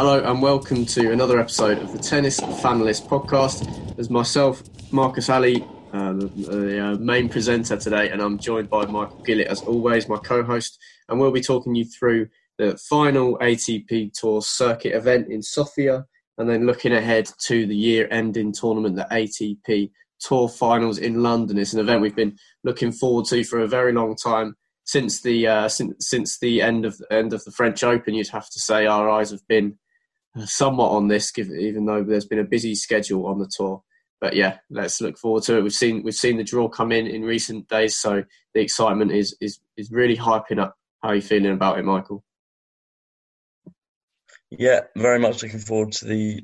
Hello and welcome to another episode of the Tennis Fanalyst podcast. There's myself, Marcus Ali, the main presenter today, and I'm joined by Michael Gillett, as always, my co-host, and we'll be talking you through the final ATP Tour circuit event in Sofia, and then looking ahead to the year-ending tournament, the ATP Tour Finals in London. It's an event we've been looking forward to for a very long time. Since the end of the French Open, you'd have to say our eyes have been somewhat on this, even though there's been a busy schedule on the tour. But yeah, let's look forward to it. We've seen the draw come in recent days, so the excitement is really hyping up. How are you feeling about it, Michael? Yeah, very much looking forward to the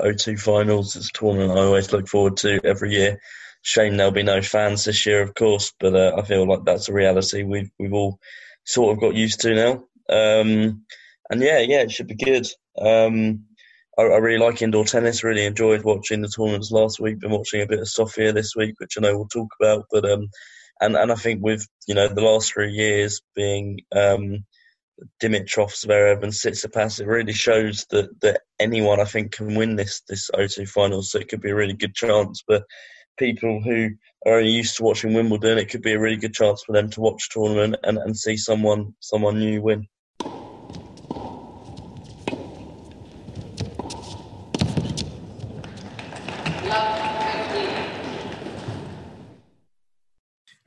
O2 Finals. It's a tournament I always look forward to every year. Shame there'll be no fans this year, of course, but I feel like that's a reality we've all sort of got used to now. And it should be good. I really like indoor tennis. Really enjoyed watching the tournaments last week. Been watching a bit of Sofia this week, which I know we'll talk about. But and I think with the last 3 years being Dimitrov, Zverev and Tsitsipas, it really shows that anyone, I think, can win this O2 Finals. So it could be a really good chance. But people who are only used to watching Wimbledon, it could be a really good chance for them to watch the tournament and see someone new win.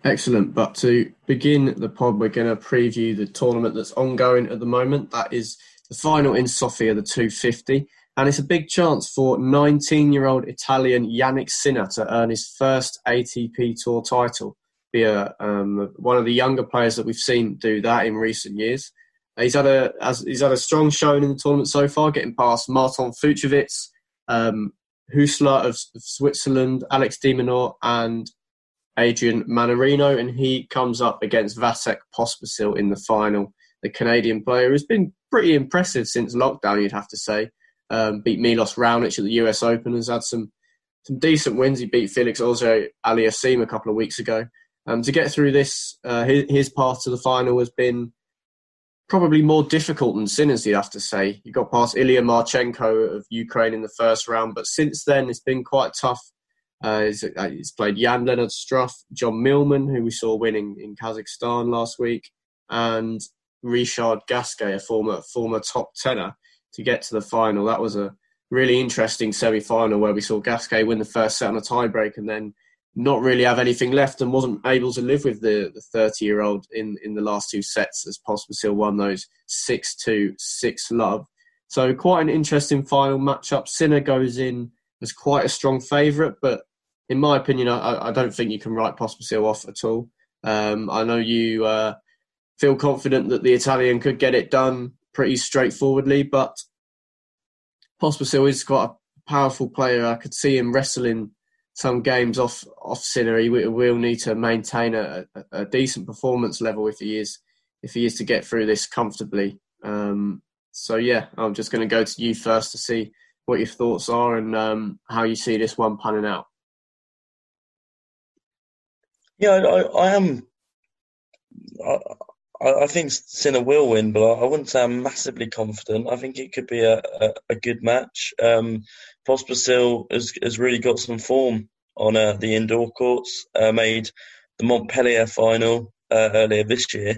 Excellent. But to begin the pod, we're going to preview the tournament that's ongoing at the moment. That is the final in Sofia, the 250. And it's a big chance for 19-year-old Italian Jannik Sinner to earn his first ATP Tour title. Be one of the younger players that we've seen do that in recent years. He's had a strong showing in the tournament so far, getting past Marton Fucsovics, Husler of Switzerland, Alex De Minaur and Adrian Mannarino, and he comes up against Vasek Pospisil in the final. The Canadian player has been pretty impressive since lockdown, you'd have to say. Beat Milos Raonic at the US Open, has had some decent wins. He beat Felix Auger-Aliassime a couple of weeks ago. To get through this, his path to the final has been probably more difficult than Sinner's, you'd have to say. You got past Ilya Marchenko of Ukraine in the first round, but since then it's been quite tough. He's played Jan Lennard Struff, John Millman, who we saw winning in Kazakhstan last week, and Richard Gasquet, a former top tenner, to get to the final. That was a really interesting semi-final where we saw Gasquet win the first set on a tie-break and then not really have anything left and wasn't able to live with the 30-year-old in the last two sets as Pospisil won those 6-2, 6-love. So quite an interesting final matchup. Sinner goes in as quite a strong favourite, but in my opinion, I don't think you can write Pospisil off at all. I know you feel confident that the Italian could get it done pretty straightforwardly, but Pospisil is quite a powerful player. I could see him wrestling some games off Sinner. He will need to maintain a decent performance level if he is to get through this comfortably. I'm just going to go to you first to see what your thoughts are and how you see this one panning out. Yeah, I think Sinner will win, but I wouldn't say I'm massively confident. I think it could be a good match. Pospisil has really got some form on the indoor courts. Made the Montpellier final earlier this year,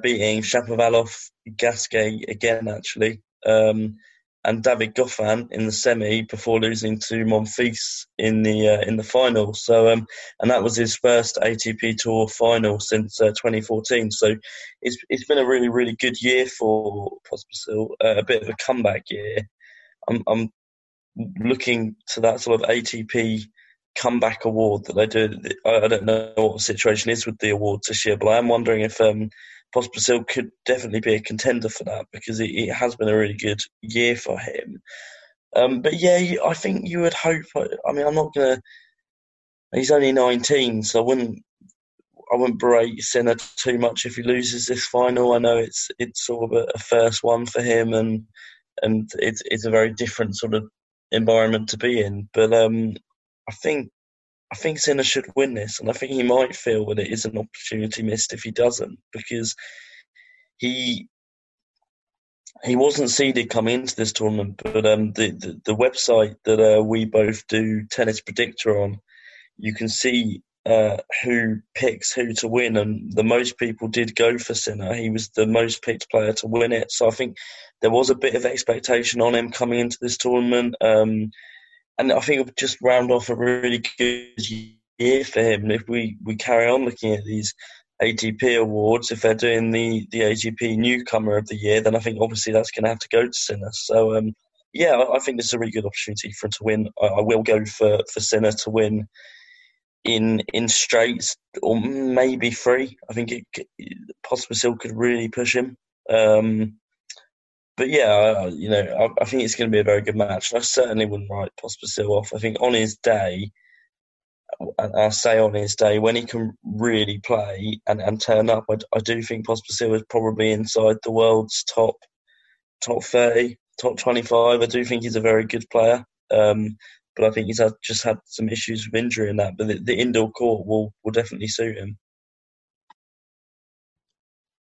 beating Shapovalov, Gasquet again, actually, and David Goffin in the semi before losing to Monfils in the final. So and that was his first ATP Tour final since 2014. So it's been a really, really good year for Pospisil, a bit of a comeback year. I'm looking to that sort of ATP comeback award that they do. I don't know what the situation is with the awards this year, but I am wondering if Pospisil could definitely be a contender for that because it has been a really good year for him. I think you would hope. I mean, I'm not going to. He's only 19, so I wouldn't berate Sinner too much if he loses this final. I know it's sort of a first one for him, and it's a very different sort of environment to be in. But I think Sinner should win this, and I think he might feel that it is an opportunity missed if he doesn't, because he He wasn't seeded coming into this tournament, but the website that we both do Tennis Predictor on, you can see who picks who to win, and the most people did go for Sinner. He was the most picked player to win it. So I think there was a bit of expectation on him coming into this tournament. And I think it would just round off a really good year for him. If we carry on looking at these ATP awards, if they're doing the ATP Newcomer of the Year, then I think obviously that's going to have to go to Sinner. So, I think it's a really good opportunity for him to win. I will go for Sinner to win in straights or maybe three. I think Pospisil could really push him. I think it's going to be a very good match. And I certainly wouldn't write Pospisil off. I think on his day, and I say on his day, when he can really play and turn up, I do think Pospisil is probably inside the world's top 30, top 25. I do think he's a very good player, but I think he's just had some issues with injury and that. But the indoor court will definitely suit him.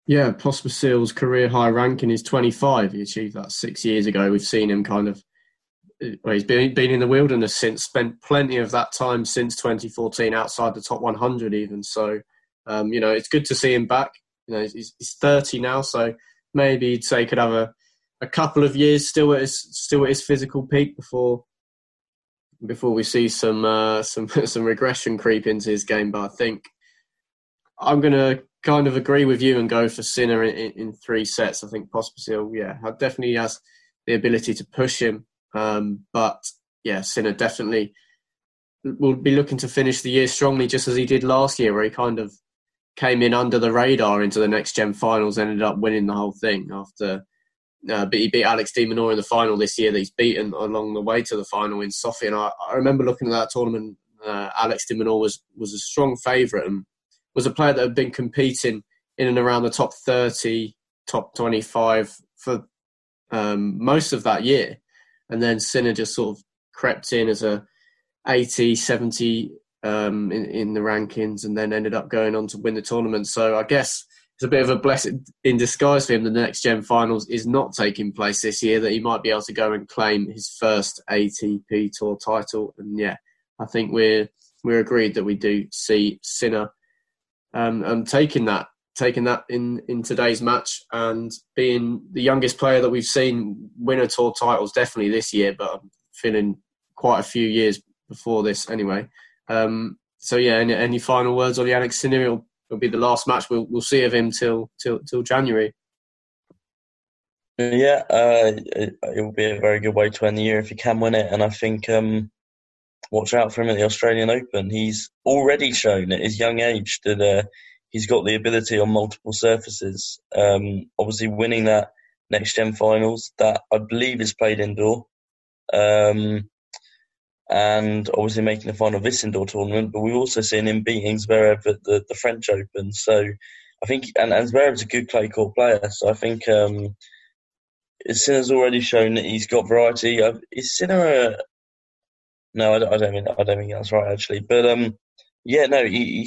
Yeah, Pospisil's career high ranking is 25. He achieved that 6 years ago. We've seen him kind of. Well, he's been in the wilderness since, spent plenty of that time since 2014 outside the top 100 even. So, it's good to see him back. He's 30 now, so maybe he'd say could have a couple of years still at his physical peak before we see some regression creep into his game. But I think I'm going to kind of agree with you and go for Sinner in three sets. I think Pospisil, definitely has the ability to push him. Sinner definitely will be looking to finish the year strongly, just as he did last year, where he kind of came in under the radar into the Next Gen Finals, ended up winning the whole thing after. But he beat Alex De Minaur in the final this year that he's beaten along the way to the final in Sofia. And I remember looking at that tournament, Alex De Minaur was a strong favourite and was a player that had been competing in and around the top 30, top 25 for most of that year. And then Sinner just sort of crept in as a 80, 70 in the rankings, and then ended up going on to win the tournament. So I guess it's a bit of a blessing in disguise for him that the Next Gen Finals is not taking place this year, that he might be able to go and claim his first ATP Tour title. And I think we're agreed that we do see Sinner taking that in today's match, and being the youngest player that we've seen win a tour titles definitely this year, but I'm feeling quite a few years before this anyway. Any final words on Jannik Sinner? It'll be the last match we'll see of him till January. Yeah, it will be a very good way to end the year if he can win it, and I think watch out for him at the Australian Open. He's already shown at his young age that he's got the ability on multiple surfaces. Obviously, winning that Next Gen Finals, that I believe is played indoor. And obviously making the final of this indoor tournament. But we've also seen him beating Zverev at the French Open. So I think, and Zverev's a good clay court player. So I think Sinner's already shown that he's got variety. Is Sinner No, I don't think that's right, actually. But... He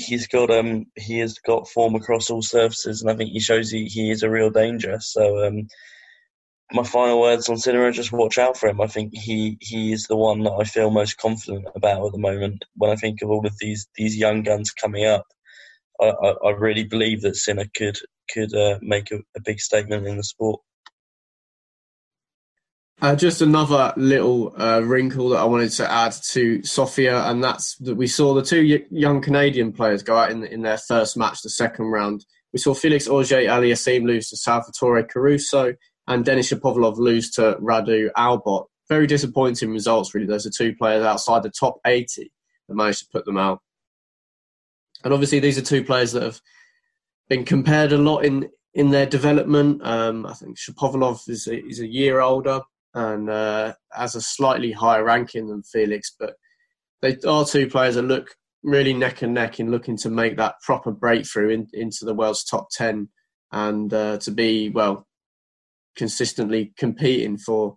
has got form across all surfaces, and I think he shows he is a real danger. So my final words on Sinner are just watch out for him. I think he is the one that I feel most confident about at the moment. When I think of all of these young guns coming up, I really believe that Sinner could make a big statement in the sport. Just another little wrinkle that I wanted to add to Sofia, and that's that we saw the two young Canadian players go out in their first match, the second round. We saw Felix Auger-Aliassime lose to Salvatore Caruso and Denis Shapovalov lose to Radu Albot. Very disappointing results, really. Those are two players outside the top 80 that managed to put them out. And obviously these are two players that have been compared a lot in their development. I think Shapovalov is a year older and has a slightly higher ranking than Felix, but they are two players that look really neck and neck in looking to make that proper breakthrough into the world's top 10 and to be, consistently competing for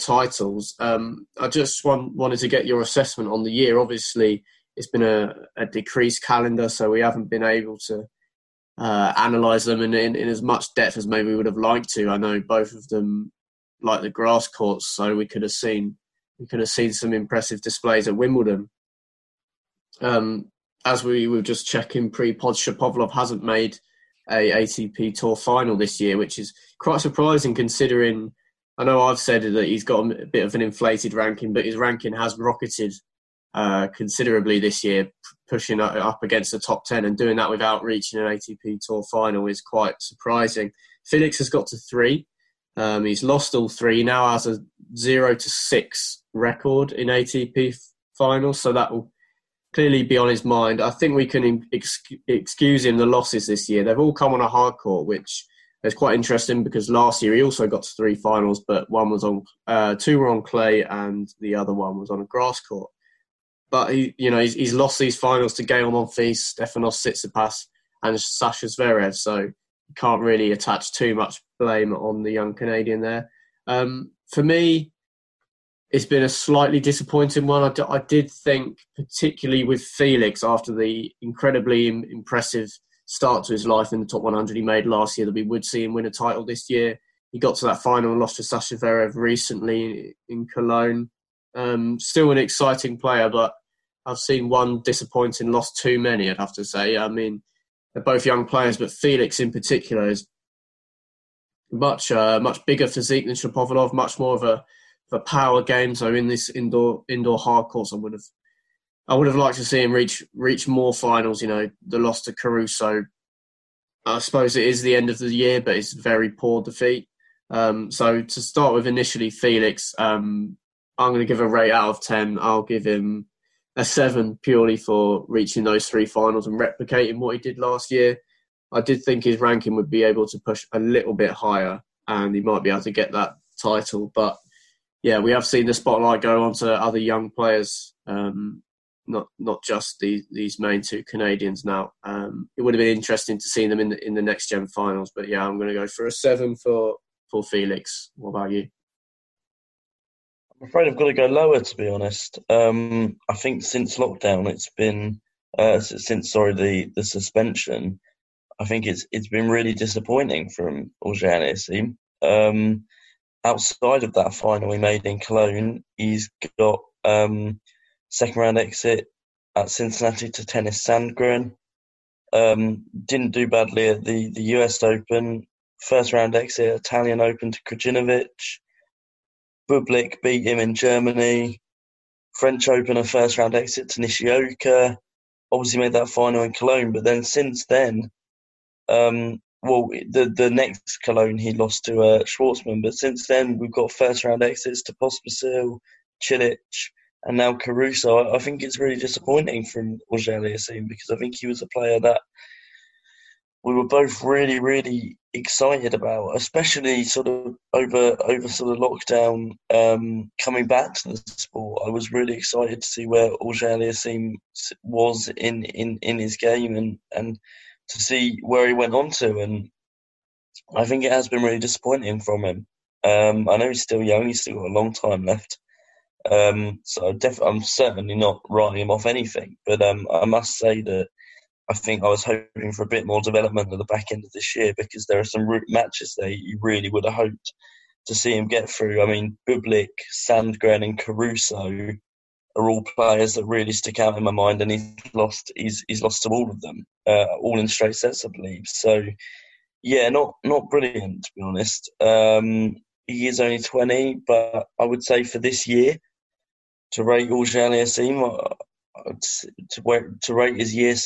titles. I just wanted to get your assessment on the year. Obviously, it's been a decreased calendar, so we haven't been able to analyse them in as much depth as maybe we would have liked to. I know both of them like the grass courts, so we could have seen some impressive displays at Wimbledon. As we were just checking pre-pod, Shapovalov hasn't made a ATP Tour Final this year, which is quite surprising considering, I know I've said that he's got a bit of an inflated ranking, but his ranking has rocketed considerably this year, pushing up against the top 10, and doing that without reaching an ATP Tour Final is quite surprising. Felix has got to 3. He's lost all 3. He now has a 0-6 record in ATP Finals, so that will clearly be on his mind. I think we can excuse him the losses this year. They've all come on a hard court, which is quite interesting because last year he also got to 3 finals, but one was on, 2 were on clay and the other one was on a grass court. But he's lost these finals to Gaël Monfils, Stefanos Tsitsipas, and Sasha Zverev, so you can't really attach too much blame on the young Canadian there. For me, it's been a slightly disappointing one. I did think, particularly with Felix, after the incredibly impressive start to his life in the top 100 he made last year, that we would see him win a title this year. He got to that final and lost to Sasha Zverev recently in Cologne. Still an exciting player, but I've seen one disappointing loss too many, I'd have to say. I mean, they're both young players, but Felix in particular is much bigger physique than Shapovalov, much more of a power game. So in this indoor hard courts, I would have liked to see him reach more finals. The loss to Caruso, I suppose it is the end of the year, but it's a very poor defeat. So to start with, initially Felix, I'm going to give a rate out of 10. I'll give him a 7 purely for reaching those 3 finals and replicating what he did last year. I did think his ranking would be able to push a little bit higher and he might be able to get that title. But yeah, we have seen the spotlight go on to other young players, not just these main 2 Canadians now. It would have been interesting to see them in the Next Gen Finals. But yeah, I'm going to go for a 7 for Felix. What about you? I'm afraid I've got to go lower, to be honest. I think since lockdown, it's been... the suspension, I think it's been really disappointing from Auger-Aliassime. Outside of that final he made in Cologne, he's got second round exit at Cincinnati to Tennis Sandgren. Didn't do badly at the US Open. First round exit at Italian Open to Krajinovic. Bublik beat him in Germany. French Open, a first round exit to Nishioka. Obviously made that final in Cologne, but then since then, the next Cologne he lost to Schwartzman, but since then we've got first round exits to Pospisil, Cilic, and now Caruso. I think it's really disappointing from Auger-Aliassime because I think he was a player that we were both really, really excited about, especially sort of over sort of lockdown, coming back to the sport. I was really excited to see where Auger-Aliassime was in his game and to see where he went on to, and I think it has been really disappointing from him. I know he's still young, he's still got a long time left, so I'm certainly not writing him off anything, but I must say that I think I was hoping for a bit more development at the back end of this year because there are some matches there you really would have hoped to see him get through. I mean, Bublik, Sandgren and Caruso are all players that really stick out in my mind, and he's lost to all of them, all in straight sets, I believe. So, yeah, not brilliant, to be honest. He is only 20, but I would say for this year, to rate Auger-Aliassime, to rate his year,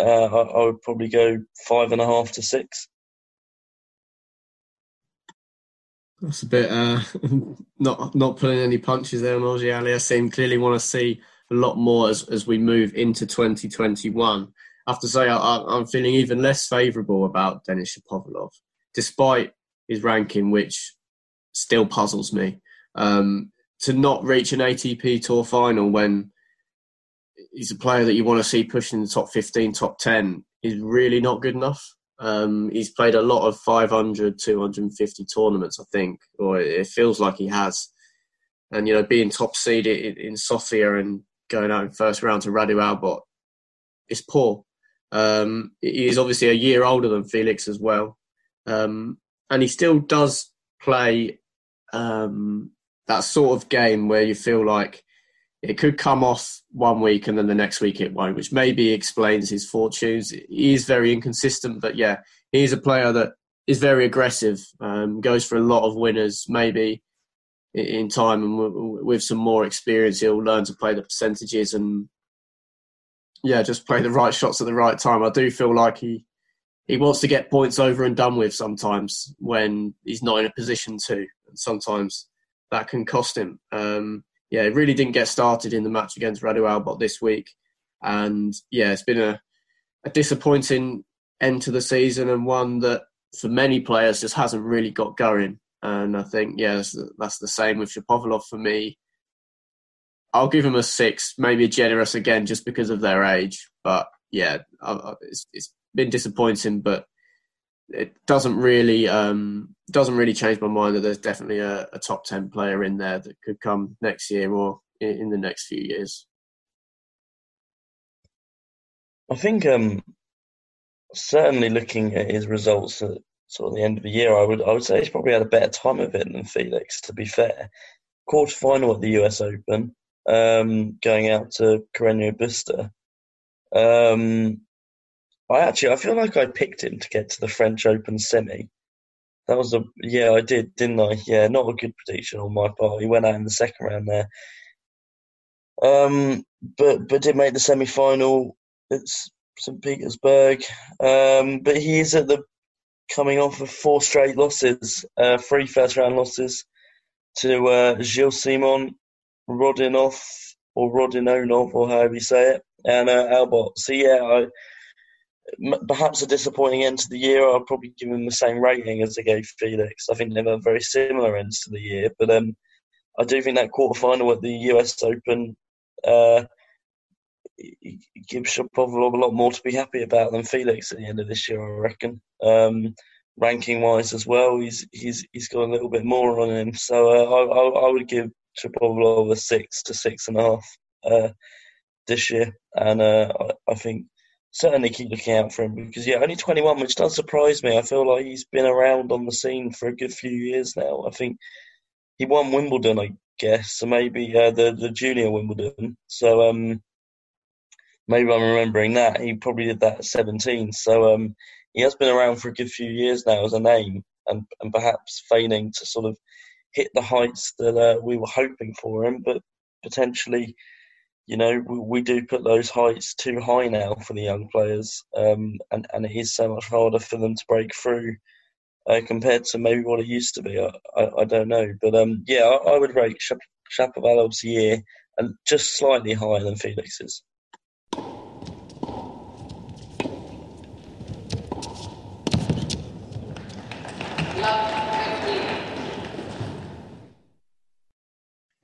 I would probably go 5.5 to 6. That's a bit not pulling any punches there on Auger-Aliassime. Clearly want to see a lot more as we move into 2021. I have to say I'm feeling even less favourable about Denis Shapovalov, despite his ranking, which still puzzles me. To not reach an ATP Tour Final when he's a player that you want to see pushing the top 15, top 10 is really not good enough. He's played a lot of 500, 250 tournaments, I think, or it feels like he has. And, being top seeded in Sofia and going out in first round to Radu Albot is poor. He's obviously a year older than Felix as well. And he still does play that sort of game where you feel like it could come off one week and then the next week it won't, which maybe explains his fortunes. He is very inconsistent, but yeah, he's a player that is very aggressive, goes for a lot of winners. Maybe in time and with some more experience, he'll learn to play the percentages and, yeah, just play the right shots at the right time. I do feel like he wants to get points over and done with sometimes when he's not in a position to, and sometimes that can cost him. Yeah, it really didn't get started in the match against Radu Albot this week. And, yeah, it's been a disappointing end to the season and one that, for many players, just hasn't really got going. And I think, yeah, that's the same with Shapovalov for me. I'll give him a 6, maybe a generous again, just because of their age. But, yeah, it's been disappointing, but it doesn't really change my mind that there's definitely a top 10 player in there that could come next year or in the next few years. I think certainly looking at his results at sort of the end of the year, I would say he's probably had a better time of it than Felix, to be fair. Quarterfinal at the US Open, going out to Carreño Busta. I feel like I picked him to get to the French Open semi. That was yeah, I did, didn't I? Yeah, not a good prediction on my part. He went out in the second round there. But did make the semi-final at St. Petersburg. But he is coming off of 4 straight losses, 3 first-round losses to Gilles Simon, Rodionov, or however you say it, and Albot. So, yeah, perhaps a disappointing end to the year. I'll probably give him the same rating as I gave Felix. I think they've had very similar ends to the year, but I do think that quarterfinal at the US Open gives Shapovalov a lot more to be happy about than Felix at the end of this year, I reckon. Ranking-wise as well, he's got a little bit more on him. So I would give Shapovalov a 6 to 6.5 this year, and I think certainly keep looking out for him because, yeah, only 21, which does surprise me. I feel like he's been around on the scene for a good few years now. I think he won Wimbledon, I guess, so maybe the junior Wimbledon. So maybe I'm remembering that. He probably did that at 17. So he has been around for a good few years now as a name and perhaps failing to sort of hit the heights that we were hoping for him, but potentially... You know, we do put those heights too high now for the young players, and it is so much harder for them to break through compared to maybe what it used to be. I don't know. But, yeah, I would rate Shapovalov's year and just slightly higher than Felix's.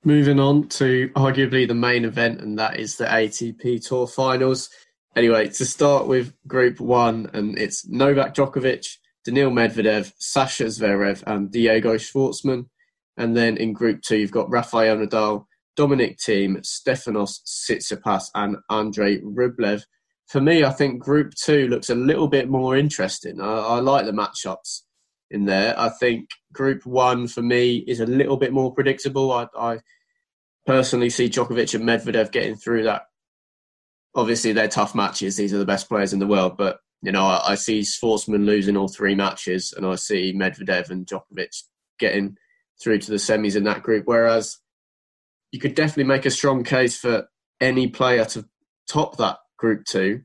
Moving on to arguably the main event, and that is the ATP Tour Finals. Anyway, to start with Group 1, and it's Novak Djokovic, Daniil Medvedev, Sasha Zverev and Diego Schwartzman. And then in Group 2, you've got Rafael Nadal, Dominic Thiem, Stefanos Tsitsipas and Andrei Rublev. For me, I think Group 2 looks a little bit more interesting. I like the matchups in there. I think Group 1 for me is a little bit more predictable. I personally see Djokovic and Medvedev getting through that. Obviously, they're tough matches. These are the best players in the world. But, you know, I see Schwartzman losing all 3 matches and I see Medvedev and Djokovic getting through to the semis in that group. Whereas you could definitely make a strong case for any player to top that Group 2.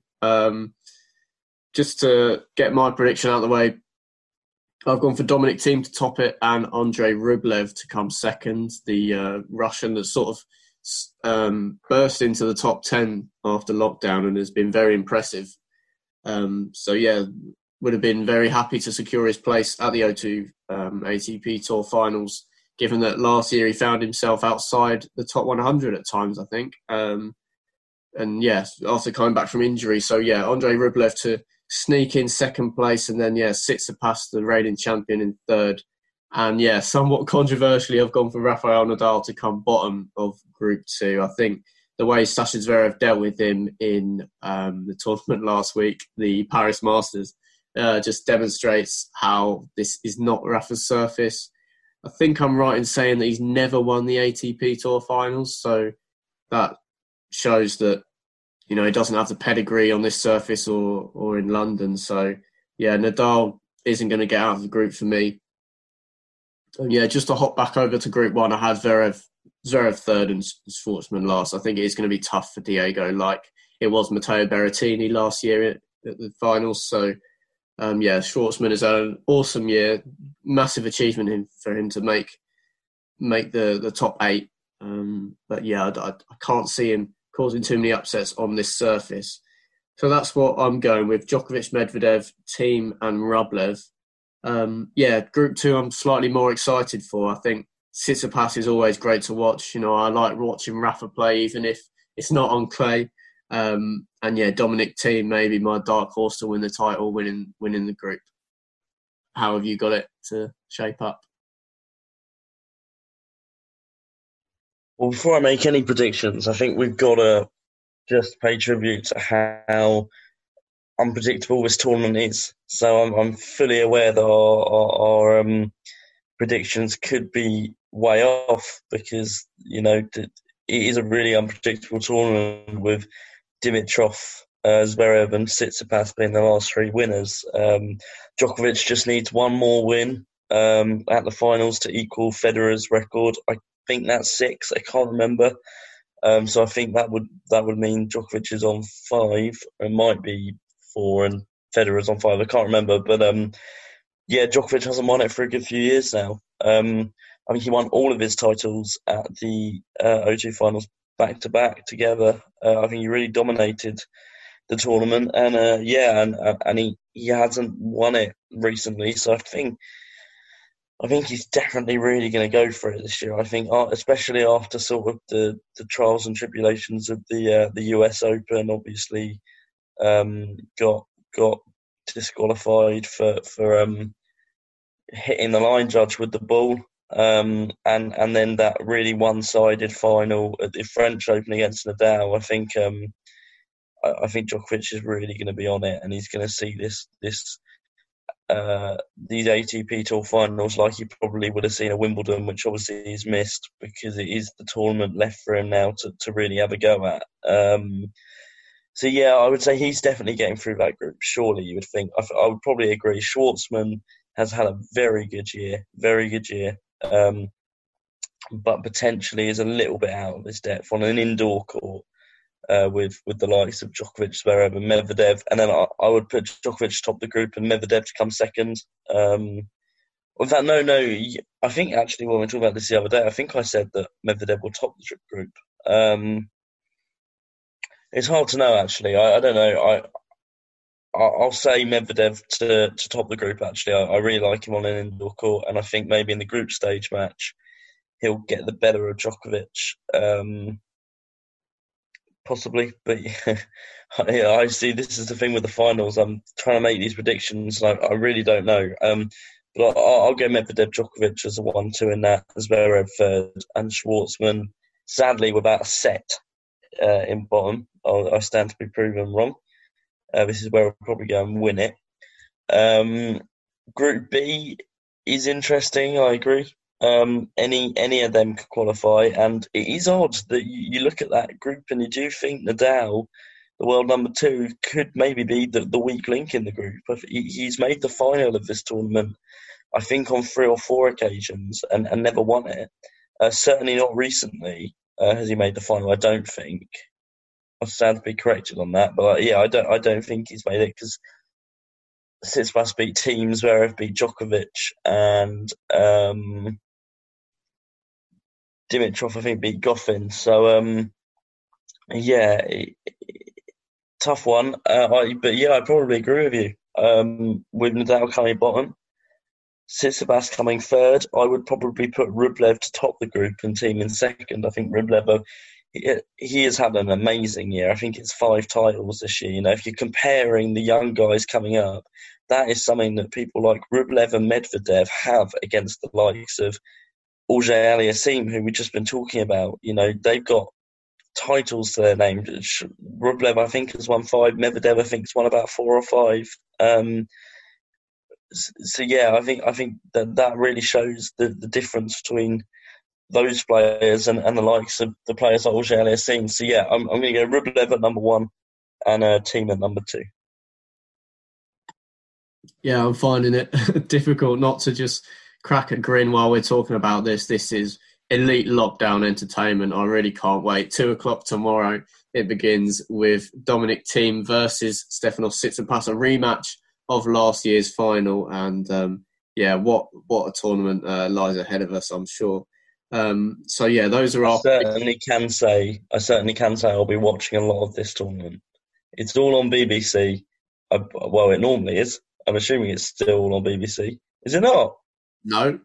Just to get my prediction out of the way, I've gone for Dominic Thiem to top it and Andrei Rublev to come second, the Russian that sort of burst into the top 10 after lockdown and has been very impressive. So, yeah, would have been very happy to secure his place at the O2 ATP Tour Finals, given that last year he found himself outside the top 100 at times, I think. And, yeah, after coming back from injury. So, yeah, Andrei Rublev to sneak in second place, and then, yeah, Tsitsipas, the reigning champion, in third. And, yeah, somewhat controversially, I've gone for Rafael Nadal to come bottom of Group 2. I think the way Sasha Zverev dealt with him in the tournament last week, the Paris Masters, just demonstrates how this is not Rafa's surface. I think I'm right in saying that he's never won the ATP Tour Finals, so that shows that, you know, he doesn't have the pedigree on this surface or in London. So, yeah, Nadal isn't going to get out of the group for me. And yeah, just to hop back over to Group 1, I have Zverev third and Schwartzman last. I think it is going to be tough for Diego, like it was Matteo Berrettini last year at the finals. So, yeah, Schwartzman has had an awesome year. Massive achievement for him to make the top eight. But yeah, I can't see him causing too many upsets on this surface. So that's what I'm going with. Djokovic, Medvedev, Thiem and Rublev. Yeah, Group 2 I'm slightly more excited for. I think Tsitsipas is always great to watch. You know, I like watching Rafa play even if it's not on clay. And yeah, Dominic Thiem, maybe my dark horse to win the title, winning the group. How have you got it to shape up? Well, before I make any predictions, I think we've got to just pay tribute to how unpredictable this tournament is. So I'm fully aware that our predictions could be way off because, you know, it is a really unpredictable tournament with Dimitrov, Zverev and Tsitsipas being the last three winners. Djokovic just needs one more win at the finals to equal Federer's record. I think that's 6. I can't remember. So I think that would mean Djokovic is on 5. It might be 4 and Federer's on 5. I can't remember. But, yeah, Djokovic hasn't won it for a good few years now. I mean, he won all of his titles at the O2 finals back-to-back together. I think he really dominated the tournament. And, yeah, and he hasn't won it recently. So I think he's definitely really going to go for it this year. I think, especially after sort of the trials and tribulations of the US Open, obviously got disqualified for hitting the line judge with the ball, and then that really one-sided final at the French Open against Nadal. I think Djokovic is really going to be on it, and he's going to see this. These ATP Tour Finals like he probably would have seen at Wimbledon, which obviously he's missed because it is the tournament left for him now to really have a go at. So, yeah, I would say he's definitely getting through that group, surely, you would think. I would probably agree. Schwartzman has had a very good year, but potentially is a little bit out of his depth on an indoor court. With the likes of Djokovic, Zverev and Medvedev. And then I would put Djokovic top the group and Medvedev to come second. I think actually when we were talking about this the other day, I think I said that Medvedev will top the group. It's hard to know, actually. I don't know. I'll say Medvedev to top the group, actually. I really like him on an indoor court, and I think maybe in the group stage match he'll get the better of Djokovic. Possibly, but yeah, I see this is the thing with the finals. I'm trying to make these predictions, and I really don't know. But I'll go Medvedev, Djokovic as a 1-2 in that, as Zverev third, and Schwartzman, sadly, without a set in bottom. I stand to be proven wrong. This is where I'll probably go and win it. Group B is interesting, I agree. Any of them could qualify, and it is odd that you look at that group and you do think Nadal, the world number 2, could maybe be the weak link in the group. He's made the final of this tournament, I think, on 3 or 4 occasions and never won it. Certainly not recently has he made the final, I don't think. I stand to be corrected on that, but yeah, I don't think he's made it because Tsitsipas beat Thiem, Zverev beat Djokovic, and Dimitrov, I think, beat Goffin. So, yeah, tough one. But, yeah, I probably agree with you. With Nadal coming bottom, Tsitsipas coming third, I would probably put Rublev to top the group and Thiem in second. I think Rublev, he has had an amazing year. I think it's 5 titles this year. You know, if you're comparing the young guys coming up, that is something that people like Rublev and Medvedev have against the likes of Auger-Aliassime, who we've just been talking about. You know, they've got titles to their name. Rublev, I think, has won 5. Medvedev, I think, has won about 4 or 5. I think that really shows the difference between those players and the likes of the players like Auger-Aliassime. So, yeah, I'm going to go Rublev at number 1 and Thiem at number 2. Yeah, I'm finding it difficult not to just crack a grin while we're talking about this. This is elite lockdown entertainment. I really can't wait. 2:00 tomorrow, it begins with Dominic Thiem versus Stefanos Tsitsipas, a rematch of last year's final. And, what a tournament lies ahead of us, I'm sure. Those are our... I certainly can say I'll be watching a lot of this tournament. It's all on BBC. It normally is. I'm assuming it's still on BBC. Is it not? No.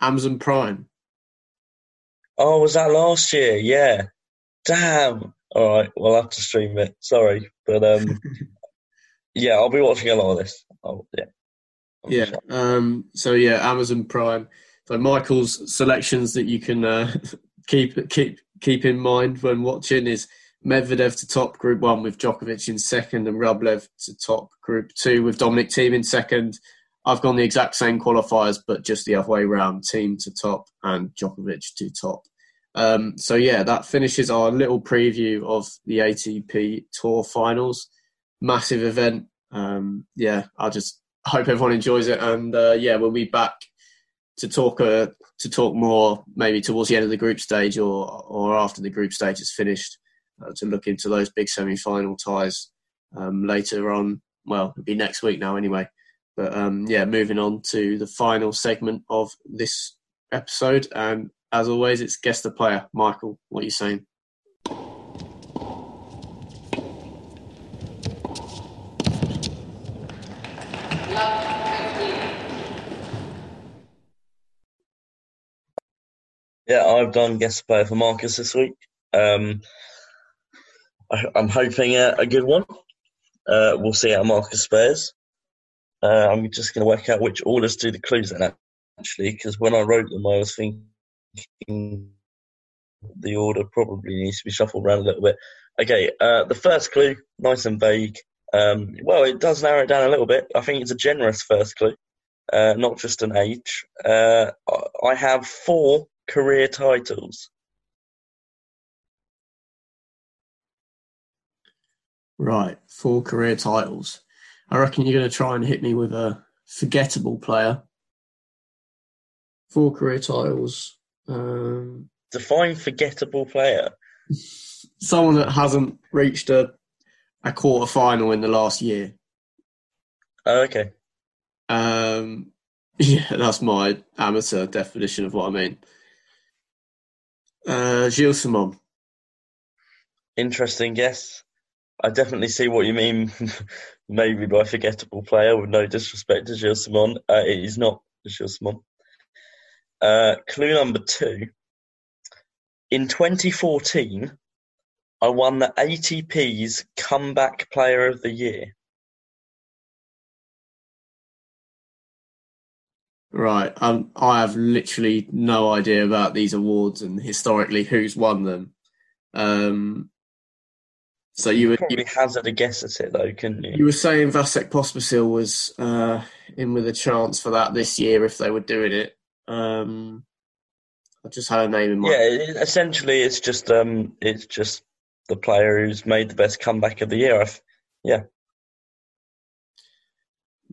Amazon Prime. Oh, was that last year? Yeah. Damn. All right, we'll have to stream it. Sorry. But, yeah, I'll be watching a lot of this. Amazon Prime. So Michael's selections that you can keep in mind when watching is Medvedev to top Group 1 with Djokovic in second and Rublev to top Group 2 with Dominic Thiem in second. I've gone the exact same qualifiers, but just the other way round. Thiem to top and Djokovic to top. That finishes our little preview of the ATP Tour Finals. Massive event. I just hope everyone enjoys it. And, we'll be back to talk more maybe towards the end of the group stage or after the group stage is finished to look into those big semi-final ties later on. Well, it'll be next week now anyway. But, moving on to the final segment of this episode. And as always, it's Guess the Player. Michael, what are you saying? Yeah, I've done Guess the Player for Marcus this week. I'm hoping a good one. We'll see how Marcus fares. I'm just going to work out which orders do the clues in, actually, because when I wrote them, I was thinking the order probably needs to be shuffled around a little bit. Okay, the first clue, nice and vague. It does narrow it down a little bit. I think it's a generous first clue, not just an age. I have 4 career titles. Right, 4 career titles. I reckon you're going to try and hit me with a forgettable player. 4 career titles. Define forgettable player. Someone that hasn't reached a quarter final in the last year. Oh, okay. That's my amateur definition of what I mean. Gilles Simon. Interesting guess. I definitely see what you mean, maybe by forgettable player, with no disrespect to Gilles Simon. It is not Gilles Simon. Clue number 2. In 2014, I won the ATP's Comeback Player of the Year. Right. I have literally no idea about these awards and historically who's won them. So you would probably hazard a guess at it, though, couldn't you? You were saying Vasek Pospisil was in with a chance for that this year if they were doing it. I just had a name in mind. Yeah, essentially, it's just the player who's made the best comeback of the year. I'm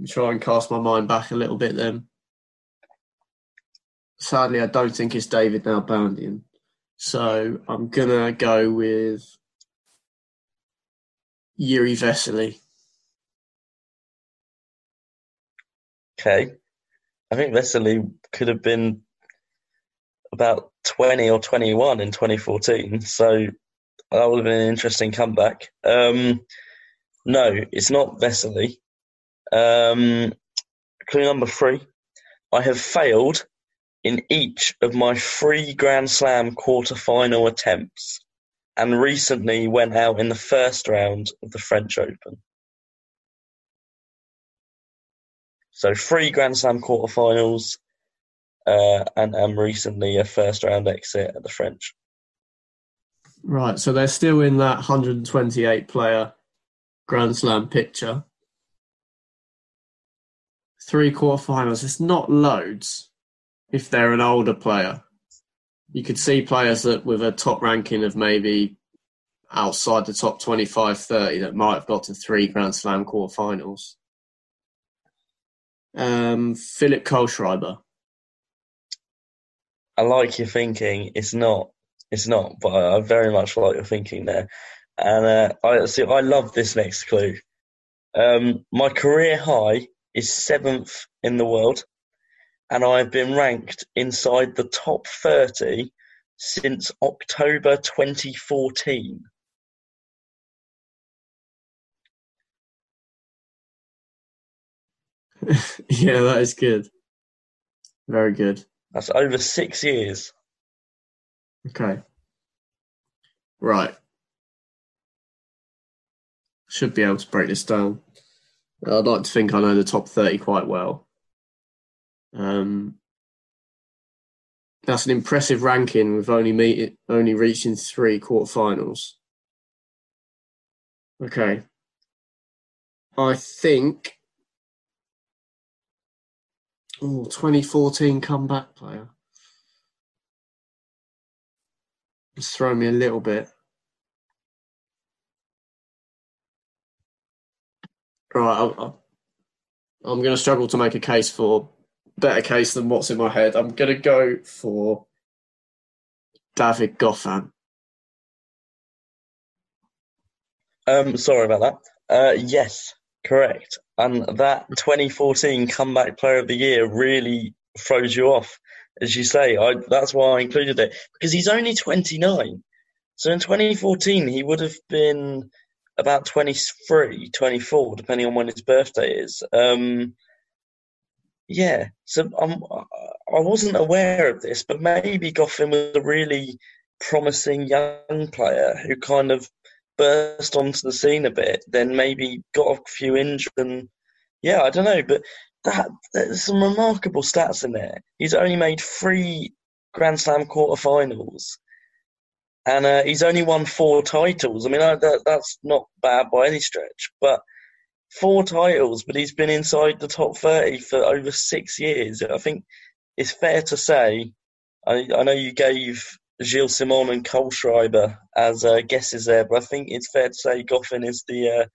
trying to cast my mind back a little bit then. Sadly, I don't think it's David Nalbandian. So I'm gonna go with Jiří Veselý. Okay. I think Veselý could have been about 20 or 21 in 2014, so that would have been an interesting comeback. No, it's not Veselý. Clue number 3. I have failed in each of my 3 Grand Slam quarter-final attempts, and recently went out in the first round of the French Open. So 3 Grand Slam quarterfinals and recently a first round exit at the French. Right, so they're still in that 128-player Grand Slam picture. Three quarterfinals, it's not loads if they're an older player. You could see players that with a top ranking of maybe outside the top 25, 30 that might have got to three Grand Slam quarterfinals. Philip Kohlschreiber. I like your thinking. It's not, but I very much like your thinking there. And I love this next clue. My career high is 7th in the world, and I have been ranked inside the top 30 since October 2014. Yeah, that is good. Very good. That's over 6 years. Okay. Right. Should be able to break this down. I'd like to think I know the top 30 quite well. That's an impressive ranking with only reaching three quarterfinals. Okay. I think... 2014 comeback player. It's thrown me a little bit. Right, I'm going to struggle to make a better case than what's in my head. I'm going to go for David Goffin. Sorry about that. Yes, correct. And that 2014 Comeback Player of the Year really throws you off. As you say, that's why I included it. Because he's only 29. So in 2014, he would have been about 23, 24, depending on when his birthday is. I wasn't aware of this, but maybe Goffin was a really promising young player who kind of burst onto the scene a bit, then maybe got a few injuries. And yeah, I don't know, but there's some remarkable stats in there. He's only made 3 Grand Slam quarterfinals, and he's only won 4 titles. I mean, that's not bad by any stretch, but 4 titles, but he's been inside the top 30 for over 6 years. I think it's fair to say, I know you gave Gilles Simon and Kohlschreiber as guesses there, but I think it's fair to say Goffin is the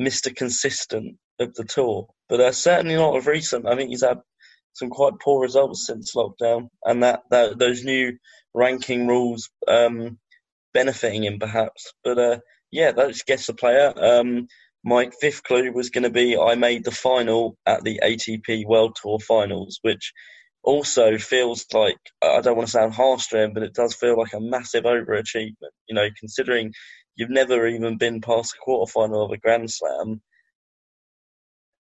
Mr. Consistent of the tour. But certainly not of recent. I think he's had some quite poor results since lockdown, and that those new ranking rules benefiting him perhaps. But that's guess the player. My 5th clue was going to be I made the final at the ATP World Tour Finals, which also feels like, I don't want to sound harsh to him, but it does feel like a massive overachievement, you know, considering you've never even been past a quarterfinal of a Grand Slam,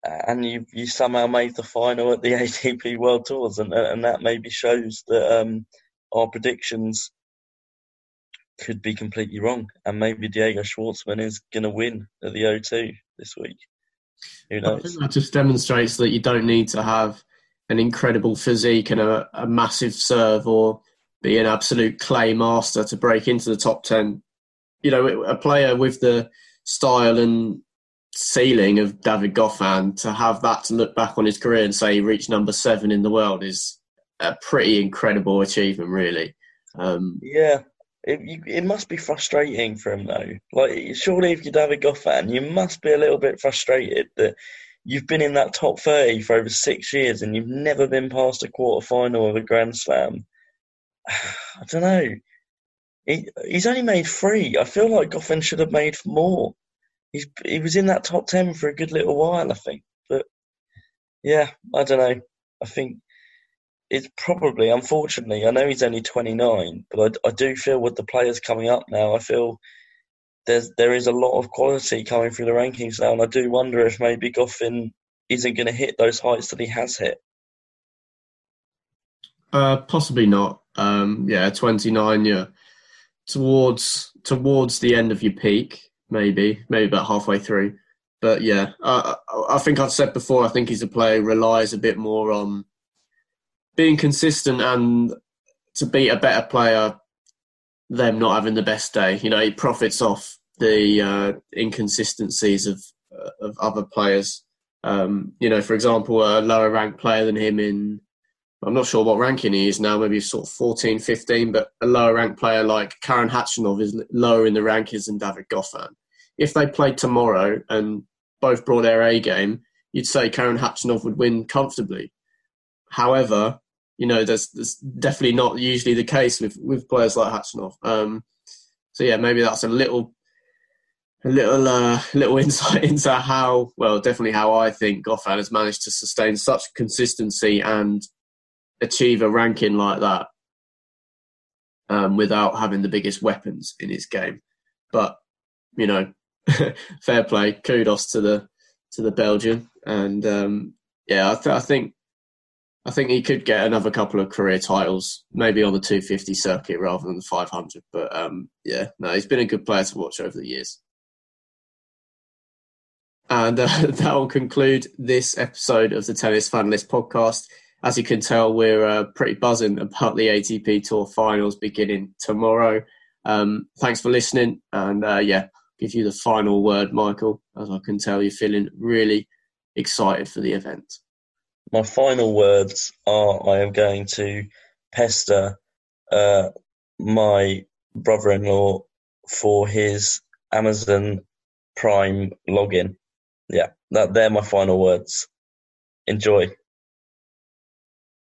and you somehow made the final at the ATP World Tours, and that maybe shows that our predictions could be completely wrong, and maybe Diego Schwartzman is going to win at the O2 this week. Who knows? I think that just demonstrates that you don't need to have an incredible physique and a massive serve or be an absolute clay master to break into the top 10. You know, a player with the style and ceiling of David Goffin, to have that to look back on his career and say he reached number 7 in the world is a pretty incredible achievement, really. Yeah. It must be frustrating for him, though. Like, surely if you're David Goffin, you must be a little bit frustrated that you've been in that top 30 for over 6 years and you've never been past a quarterfinal of a Grand Slam. I don't know. He's only made 3. I feel like Goffin should have made more. He was in that top 10 for a good little while, I think. But, yeah, I don't know. I think it's probably, unfortunately, I know he's only 29, but I do feel with the players coming up now, I feel... There is a lot of quality coming through the rankings now, and I do wonder if maybe Goffin isn't going to hit those heights that he has hit. Possibly not. 29. Yeah, towards the end of your peak, maybe about halfway through. But yeah, I think I've said before, I think he's a player who relies a bit more on being consistent, and to beat a better player, them not having the best day. You know, it profits off the inconsistencies of other players. You know, for example, a lower ranked player than him in, I'm not sure what ranking he is now, maybe sort of 14, 15, but a lower ranked player like Karen Khachanov is lower in the rankings than David Goffin. If they played tomorrow and both brought their A game, you'd say Karen Khachanov would win comfortably. However, you know, that's definitely not usually the case with players like Khachanov. So yeah, maybe that's a little insight into how, well, definitely how I think Goffin has managed to sustain such consistency and achieve a ranking like that without having the biggest weapons in his game. But, you know, fair play, kudos to the Belgian, and yeah, I think he could get another couple of career titles, maybe on the 250 circuit rather than the 500. But yeah, no, he's been a good player to watch over the years. And that will conclude this episode of the Tennis Fanalyst podcast. As you can tell, we're pretty buzzing about the ATP Tour Finals beginning tomorrow. Thanks for listening, and yeah, give you the final word, Michael, as I can tell you're feeling really excited for the event. My final words are I am going to pester my brother-in-law for his Amazon Prime login. Yeah, they're my final words. Enjoy.